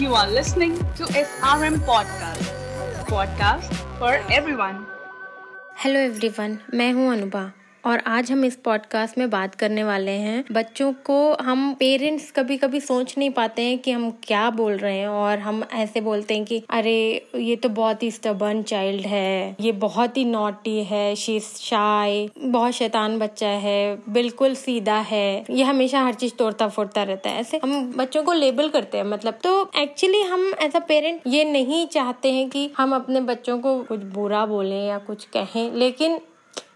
You are listening to SRM Podcast for everyone. Hello everyone, मैं हूँ अनुभा और आज हम इस पॉडकास्ट में बात करने वाले हैं बच्चों को। हम पेरेंट्स कभी कभी सोच नहीं पाते हैं कि हम क्या बोल रहे हैं और हम ऐसे बोलते हैं कि अरे ये तो बहुत ही स्टबर्न चाइल्ड है, ये बहुत ही नॉटी है, शी इज शाय, बहुत शैतान बच्चा है, बिल्कुल सीधा है, ये हमेशा हर चीज तोड़ता फोड़ता रहता है। ऐसे हम बच्चों को लेबल करते हैं मतलब। तो एक्चुअली हम एज अ पेरेंट ये नहीं चाहते हैं कि हम अपने बच्चों को कुछ बुरा बोलें या कुछ कहें, लेकिन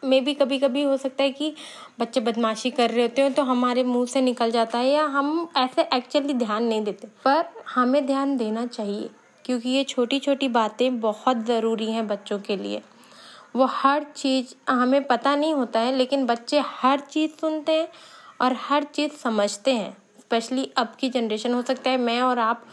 मे भी कभी कभी हो सकता है कि बच्चे बदमाशी कर रहे होते हैं तो हमारे मुंह से निकल जाता है या हम ऐसे एक्चुअली ध्यान नहीं देते, पर हमें ध्यान देना चाहिए क्योंकि ये छोटी छोटी बातें बहुत ज़रूरी हैं बच्चों के लिए। वो हर चीज़ हमें पता नहीं होता है लेकिन बच्चे हर चीज़ सुनते हैं और हर चीज़ समझते हैं, स्पेशली अब की जनरेशन। हो सकता है मैं और आप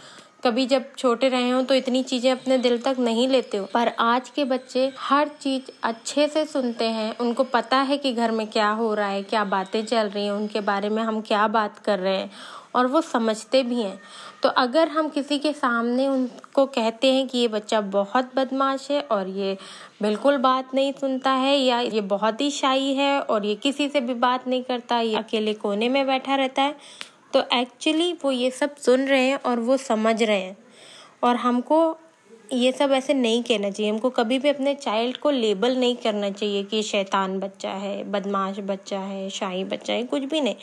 कभी जब छोटे रहे हो तो इतनी चीज़ें अपने दिल तक नहीं लेते हो, पर आज के बच्चे हर चीज़ अच्छे से सुनते हैं। उनको पता है कि घर में क्या हो रहा है, क्या बातें चल रही हैं, उनके बारे में हम क्या बात कर रहे हैं, और वो समझते भी हैं। तो अगर हम किसी के सामने उनको कहते हैं कि ये बच्चा बहुत बदमाश है और ये बिल्कुल बात नहीं सुनता है, या ये बहुत ही शाई है और ये किसी से भी बात नहीं करता, ये अकेले कोने में बैठा रहता है, तो एक्चुअली वो ये सब सुन रहे हैं और वो समझ रहे हैं। और हमको ये सब ऐसे नहीं कहना चाहिए, हमको कभी भी अपने चाइल्ड को लेबल नहीं करना चाहिए कि शैतान बच्चा है, बदमाश बच्चा है, शाही बच्चा है, कुछ भी नहीं।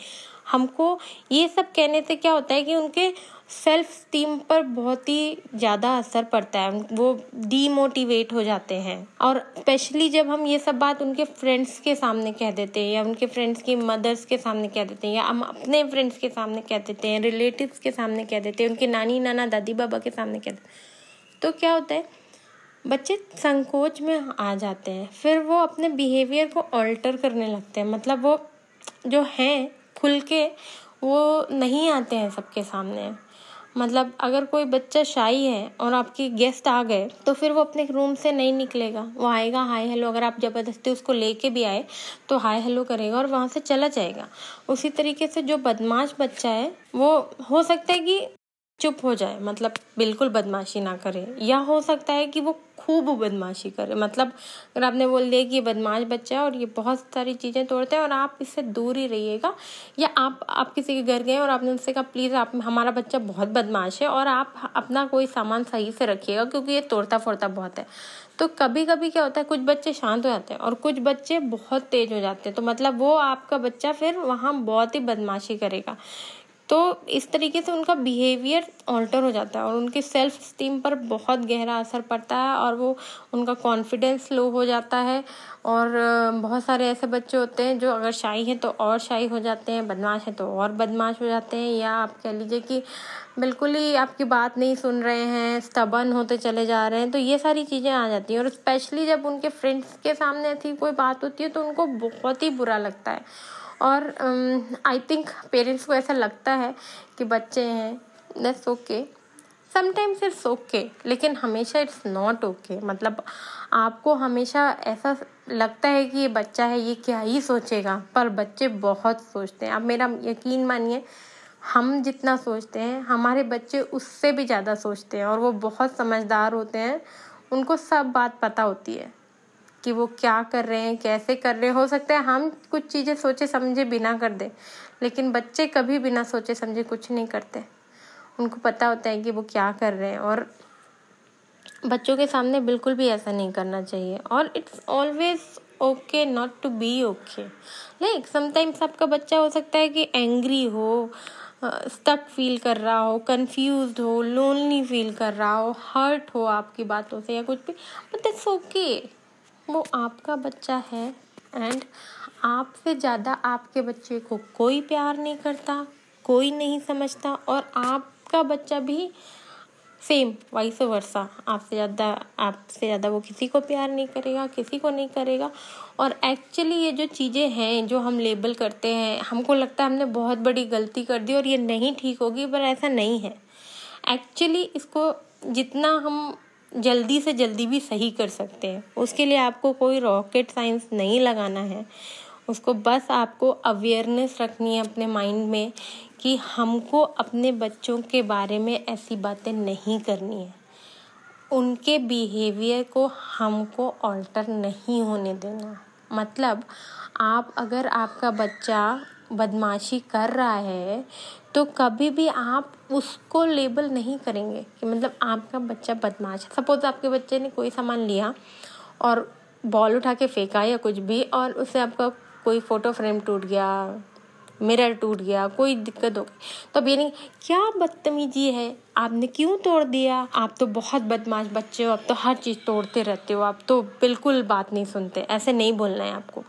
हमको ये सब कहने से क्या होता है कि उनके सेल्फ स्टीम पर बहुत ही ज़्यादा असर पड़ता है, वो डीमोटिवेट हो जाते हैं। और स्पेशली जब हम ये सब बात उनके फ्रेंड्स के सामने कह देते हैं या उनके फ्रेंड्स की मदर्स के सामने कह देते हैं या हम अपने फ्रेंड्स के सामने कह देते हैं, रिलेटिव्स के सामने कह देते हैं, उनके नानी नाना दादी बाबा के सामने कह देते हैं, तो क्या होता है बच्चे संकोच में आ जाते हैं। फिर वो अपने बिहेवियर को ऑल्टर करने लगते हैं, मतलब वो जो हैं खुल के वो नहीं आते हैं सबके सामने। मतलब अगर कोई बच्चा शाई है और आपके गेस्ट आ गए तो फिर वो अपने रूम से नहीं निकलेगा, वो आएगा हाय हेलो, अगर आप ज़बरदस्ती उसको लेके भी आए तो हाय हेलो करेगा और वहाँ से चला जाएगा। उसी तरीके से जो बदमाश बच्चा है वो हो सकता है कि चुप हो जाए, मतलब बिल्कुल बदमाशी ना करे, या हो सकता है कि वो खूब बदमाशी करे। मतलब अगर आपने बोल दिया कि ये बदमाश बच्चा है और ये बहुत सारी चीज़ें तोड़ता है और आप इससे दूर ही रहिएगा, या आप किसी के घर गए और आपने उससे कहा प्लीज़ आप, हमारा बच्चा बहुत बदमाश है और आप अपना कोई सामान सही से रखिएगा क्योंकि ये तोड़ता फोड़ता बहुत है। तो कभी कभी क्या होता है कुछ बच्चे शांत हो जाते हैं और कुछ बच्चे बहुत तेज हो जाते हैं, तो मतलब वो आपका बच्चा फिर वहाँ बहुत ही बदमाशी करेगा। तो इस तरीके से उनका बिहेवियर ऑल्टर हो जाता है और उनकी सेल्फ स्टीम पर बहुत गहरा असर पड़ता है और वो उनका कॉन्फिडेंस लो हो जाता है। और बहुत सारे ऐसे बच्चे होते हैं जो अगर शाई हैं तो और शाई हो जाते हैं, बदमाश हैं तो और बदमाश हो जाते हैं, या आप कह लीजिए कि बिल्कुल ही आपकी बात नहीं सुन रहे हैं, स्टबर्न होते चले जा रहे हैं। तो ये सारी चीज़ें आ जाती हैं और स्पेशली जब उनके फ्रेंड्स के सामने ऐसी कोई बात होती है तो उनको बहुत ही बुरा लगता है। और आई थिंक पेरेंट्स को ऐसा लगता है कि बच्चे हैं, that's okay, sometimes it's okay, लेकिन हमेशा इट्स नॉट ओके। मतलब आपको हमेशा ऐसा लगता है कि ये बच्चा है, ये क्या ही सोचेगा, पर बच्चे बहुत सोचते हैं। आप मेरा यकीन मानिए, हम जितना सोचते हैं हमारे बच्चे उससे भी ज़्यादा सोचते हैं और वो बहुत समझदार होते हैं, उनको सब बात पता होती है कि वो क्या कर रहे हैं, कैसे कर रहे हैं। हो सकता है हम कुछ चीज़ें सोचे समझे बिना कर दें, लेकिन बच्चे कभी बिना सोचे समझे कुछ नहीं करते, उनको पता होता है कि वो क्या कर रहे हैं। और बच्चों के सामने बिल्कुल भी ऐसा नहीं करना चाहिए। और it's always okay not to be okay. Like sometimes आपका बच्चा हो सकता है कि एंग्री हो, स्टक फील कर रहा हो, कंफ्यूज्ड हो, लोनली फील कर रहा हो, हर्ट हो आपकी बातों से या कुछ भी, बट इट्स ओके, वो आपका बच्चा है। एंड आपसे ज़्यादा आपके बच्चे को कोई प्यार नहीं करता, कोई नहीं समझता, और आपका बच्चा भी सेम वाइस वर्सा, आपसे ज़्यादा वो किसी को प्यार नहीं करेगा, किसी को नहीं करेगा। और एक्चुअली ये जो चीज़ें हैं जो हम लेबल करते हैं, हमको लगता है हमने बहुत बड़ी गलती कर दी और ये नहीं ठीक होगी, पर ऐसा नहीं है। एक्चुअली इसको जितना हम जल्दी से जल्दी भी सही कर सकते हैं, उसके लिए आपको कोई रॉकेट साइंस नहीं लगाना है। उसको बस आपको अवेयरनेस रखनी है अपने माइंड में कि हमको अपने बच्चों के बारे में ऐसी बातें नहीं करनी है, उनके बिहेवियर को हमको ऑल्टर नहीं होने देना। मतलब आप अगर आपका बच्चा बदमाशी कर रहा है तो कभी भी आप उसको लेबल नहीं करेंगे कि मतलब आपका बच्चा बदमाश है। सपोज आपके बच्चे ने कोई सामान लिया और बॉल उठा के फेंका या कुछ भी, और उससे आपका कोई फ़ोटो फ्रेम टूट गया, मिरर टूट गया, कोई दिक्कत हो गई, तो अब ये नहीं क्या बदतमीजी है, आपने क्यों तोड़ दिया, आप तो बहुत बदमाश बच्चे हो, आप तो हर चीज़ तोड़ते रहते हो, आप तो बिल्कुल बात नहीं सुनते, ऐसे नहीं बोलना है आपको।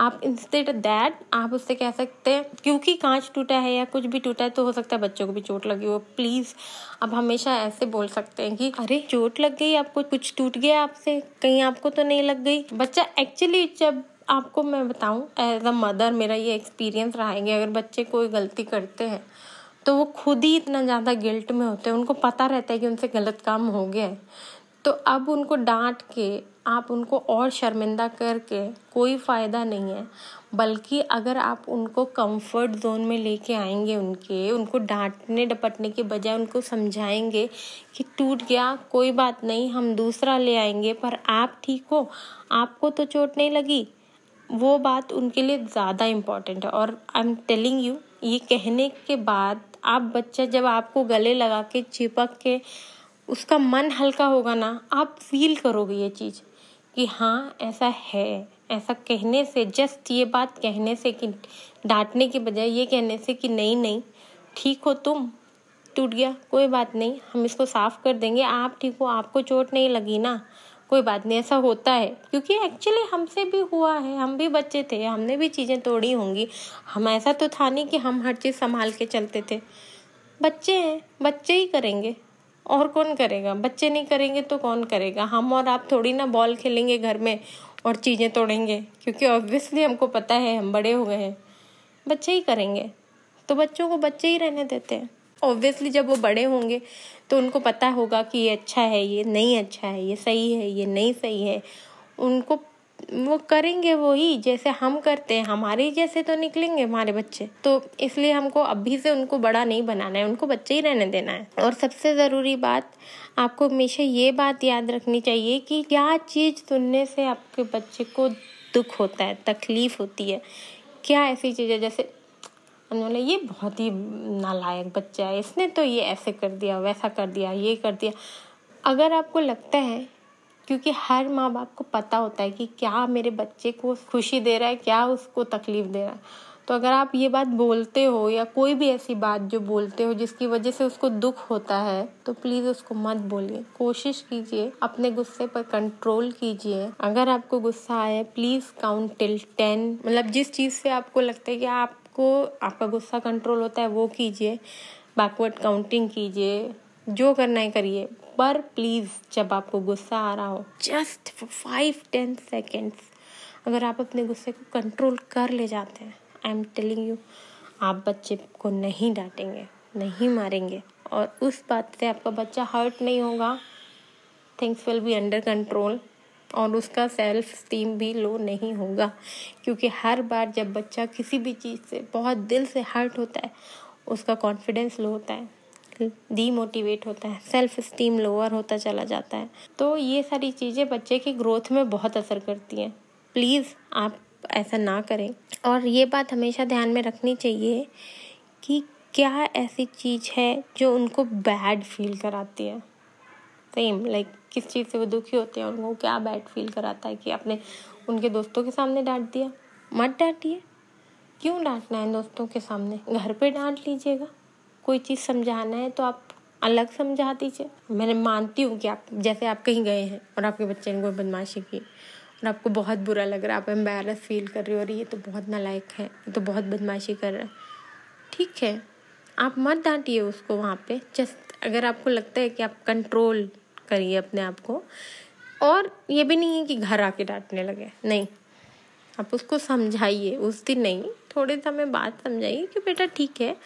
आप इंस्टेड दैट आप उससे कह सकते हैं क्योंकि कांच टूटा है या कुछ भी टूटा है तो हो सकता है बच्चों को भी चोट लगी हो, प्लीज़ आप हमेशा ऐसे बोल सकते हैं कि अरे चोट लग गई आपको, कुछ टूट गया आपसे, कहीं आपको तो नहीं लग गई। बच्चा एक्चुअली, जब आपको मैं बताऊं एज अ मदर मेरा ये एक्सपीरियंस रहा है कि अगर बच्चे कोई गलती करते हैं तो वो खुद ही इतना ज़्यादा गिल्ट में होते हैं, उनको पता रहता है कि उनसे गलत काम हो गया है, तो अब उनको डांट के आप उनको और शर्मिंदा करके कोई फ़ायदा नहीं है। बल्कि अगर आप उनको कंफर्ट जोन में लेके आएंगे, उनको डांटने डपटने के बजाय उनको समझाएंगे कि टूट गया कोई बात नहीं, हम दूसरा ले आएंगे, पर आप ठीक हो, आपको तो चोट नहीं लगी, वो बात उनके लिए ज़्यादा इम्पॉर्टेंट है। और आई एम टेलिंग यू, ये कहने के बाद आप बच्चा जब आपको गले लगा के चिपक के उसका मन हल्का होगा ना, आप फील करोगे ये चीज़ कि हाँ ऐसा है। ऐसा कहने से, जस्ट ये बात कहने से कि डांटने के बजाय ये कहने से कि नहीं नहीं ठीक हो तुम, टूट गया कोई बात नहीं, हम इसको साफ़ कर देंगे, आप ठीक हो, आपको चोट नहीं लगी ना, कोई बात नहीं, ऐसा होता है। क्योंकि एक्चुअली हमसे भी हुआ है, हम भी बच्चे थे, हमने भी चीज़ें तोड़ी होंगी, हम ऐसा तो था नहीं कि हम हर चीज़ संभाल के चलते थे। बच्चे हैं, बच्चे ही करेंगे, और कौन करेगा, बच्चे नहीं करेंगे तो कौन करेगा। हम और आप थोड़ी ना बॉल खेलेंगे घर में और चीज़ें तोड़ेंगे, क्योंकि ऑब्वियसली हमको पता है हम बड़े हो गए हैं, बच्चे ही करेंगे, तो बच्चों को बच्चे ही रहने देते हैं। ऑब्वियसली जब वो बड़े होंगे तो उनको पता होगा कि ये अच्छा है, ये नहीं अच्छा है, ये सही है, ये नहीं सही है, उनको वो करेंगे वही जैसे हम करते हैं, हमारे जैसे तो निकलेंगे हमारे बच्चे। तो इसलिए हमको अभी से उनको बड़ा नहीं बनाना है, उनको बच्चे ही रहने देना है। और सबसे ज़रूरी बात, आपको हमेशा ये बात याद रखनी चाहिए कि क्या चीज़ सुनने से आपके बच्चे को दुख होता है, तकलीफ़ होती है, क्या ऐसी चीज़ें जैसे उन्होंने ये बहुत ही नालायक बच्चा है, इसने तो ये ऐसे कर दिया, वैसा कर दिया, ये कर दिया। अगर आपको लगता है, क्योंकि हर माँ बाप को पता होता है कि क्या मेरे बच्चे को खुशी दे रहा है, क्या उसको तकलीफ़ दे रहा है, तो अगर आप ये बात बोलते हो या कोई भी ऐसी बात जो बोलते हो जिसकी वजह से उसको दुख होता है, तो प्लीज़ उसको मत बोलिए। कोशिश कीजिए अपने गुस्से पर कंट्रोल कीजिए। अगर आपको गुस्सा आए प्लीज़ काउंट टिल 10, मतलब जिस चीज़ से आपको लगता है कि आपका गुस्सा कंट्रोल होता है वो कीजिए, बैकवर्ड काउंटिंग कीजिए, जो करना है करिए, पर प्लीज़ जब आपको गुस्सा आ रहा हो जस्ट 5-10 सेकेंड्स अगर आप अपने गुस्से को कंट्रोल कर ले जाते हैं, आई एम टेलिंग यू, आप बच्चे को नहीं डांटेंगे, नहीं मारेंगे, और उस बात से आपका बच्चा हर्ट नहीं होगा, things will be under control, और उसका सेल्फ स्टीम भी लो नहीं होगा। क्योंकि हर बार जब बच्चा किसी भी चीज़ से बहुत दिल से हर्ट होता है, उसका कॉन्फिडेंस लो होता है, डीमोटिवेट होता है, सेल्फ स्टीम लोअर होता चला जाता है, तो ये सारी चीज़ें बच्चे की ग्रोथ में बहुत असर करती हैं। प्लीज़ आप ऐसा ना करें। और ये बात हमेशा ध्यान में रखनी चाहिए कि क्या ऐसी चीज़ है जो उनको बैड फील कराती है, सेम लाइक किस चीज़ से वो दुखी होते हैं, उनको क्या बैड फील कराता है कि आपने उनके दोस्तों के सामने डांट दिया। मत डांटिए, क्यों डांटना है दोस्तों के सामने, घर पे डांट लीजिएगा। कोई चीज़ समझाना है तो आप अलग समझा दीजिए। मैंने मानती हूँ कि आप जैसे आप कहीं गए हैं और आपके बच्चे ने कोई बदमाशी की और आपको बहुत बुरा लग रहा है, आप एम्बैरस फील कर रहे हो, और ये तो बहुत नालायक है, ये तो बहुत बदमाशी कर रहा है, ठीक है आप मत डांटिए उसको वहाँ पे। जस्ट अगर आपको लगता है कि आप कंट्रोल करिए अपने आप को, और ये भी नहीं है कि घर आके डांटने लगे, नहीं, आप उसको समझाइए, उस दिन नहीं थोड़े समय बाद समझाइए कि बेटा ठीक है,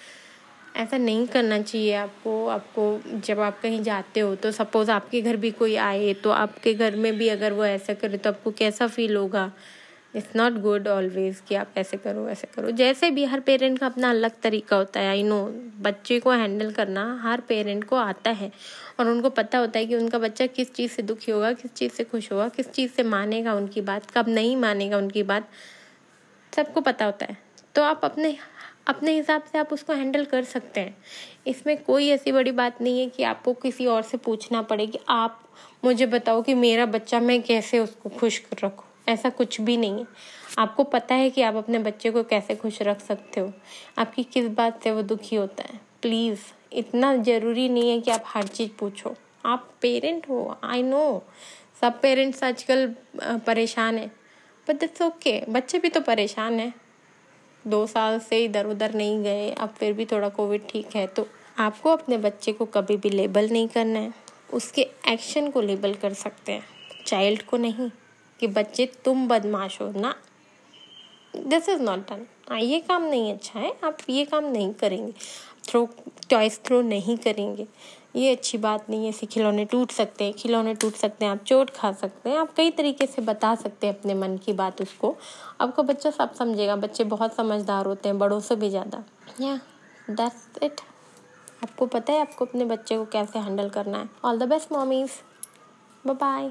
ऐसा नहीं करना चाहिए आपको। आपको जब आप कहीं जाते हो तो सपोज़ आपके घर भी कोई आए, तो आपके घर में भी अगर वो ऐसा करे तो आपको कैसा फील होगा, इट्स नॉट गुड ऑलवेज कि आप ऐसे करो ऐसे करो। जैसे भी हर पेरेंट का अपना अलग तरीका होता है, आई नो बच्चे को हैंडल करना हर पेरेंट को आता है और उनको पता होता है कि उनका बच्चा किस चीज़ से दुखी होगा, किस चीज़ से खुश होगा, किस चीज़ से मानेगा उनकी बात, कब नहीं मानेगा उनकी बात, सबको पता होता है। तो आप अपने अपने हिसाब से आप उसको हैंडल कर सकते हैं। इसमें कोई ऐसी बड़ी बात नहीं है कि आपको किसी और से पूछना पड़े कि आप मुझे बताओ कि मेरा बच्चा मैं कैसे उसको खुश रखूं, ऐसा कुछ भी नहीं है। आपको पता है कि आप अपने बच्चे को कैसे खुश रख सकते हो, आपकी किस बात से वो दुखी होता है। प्लीज़, इतना ज़रूरी नहीं है कि आप हर चीज़ पूछो। आप पेरेंट हो, आई नो सब पेरेंट्स आजकल परेशान हैं, बट इट्स ओके, बच्चे भी तो परेशान हैं। 2 साल से इधर उधर नहीं गए, अब फिर भी थोड़ा कोविड ठीक है। तो आपको अपने बच्चे को कभी भी लेबल नहीं करना है, उसके एक्शन को लेबल कर सकते हैं, चाइल्ड को नहीं कि बच्चे तुम बदमाश हो ना, दिस इज़ नॉट डन, ये काम नहीं अच्छा है, आप ये काम नहीं करेंगे, टॉयज़ थ्रो नहीं करेंगे, ये अच्छी बात नहीं है, ऐसे खिलौने टूट सकते हैं, आप चोट खा सकते हैं, आप कई तरीके से बता सकते हैं अपने मन की बात उसको, आपका बच्चा सब समझेगा। बच्चे बहुत समझदार होते हैं, बड़ों से भी ज़्यादा। या दैट्स इट। आपको पता है आपको अपने बच्चे को कैसे हैंडल करना है। All the best mommies, bye bye.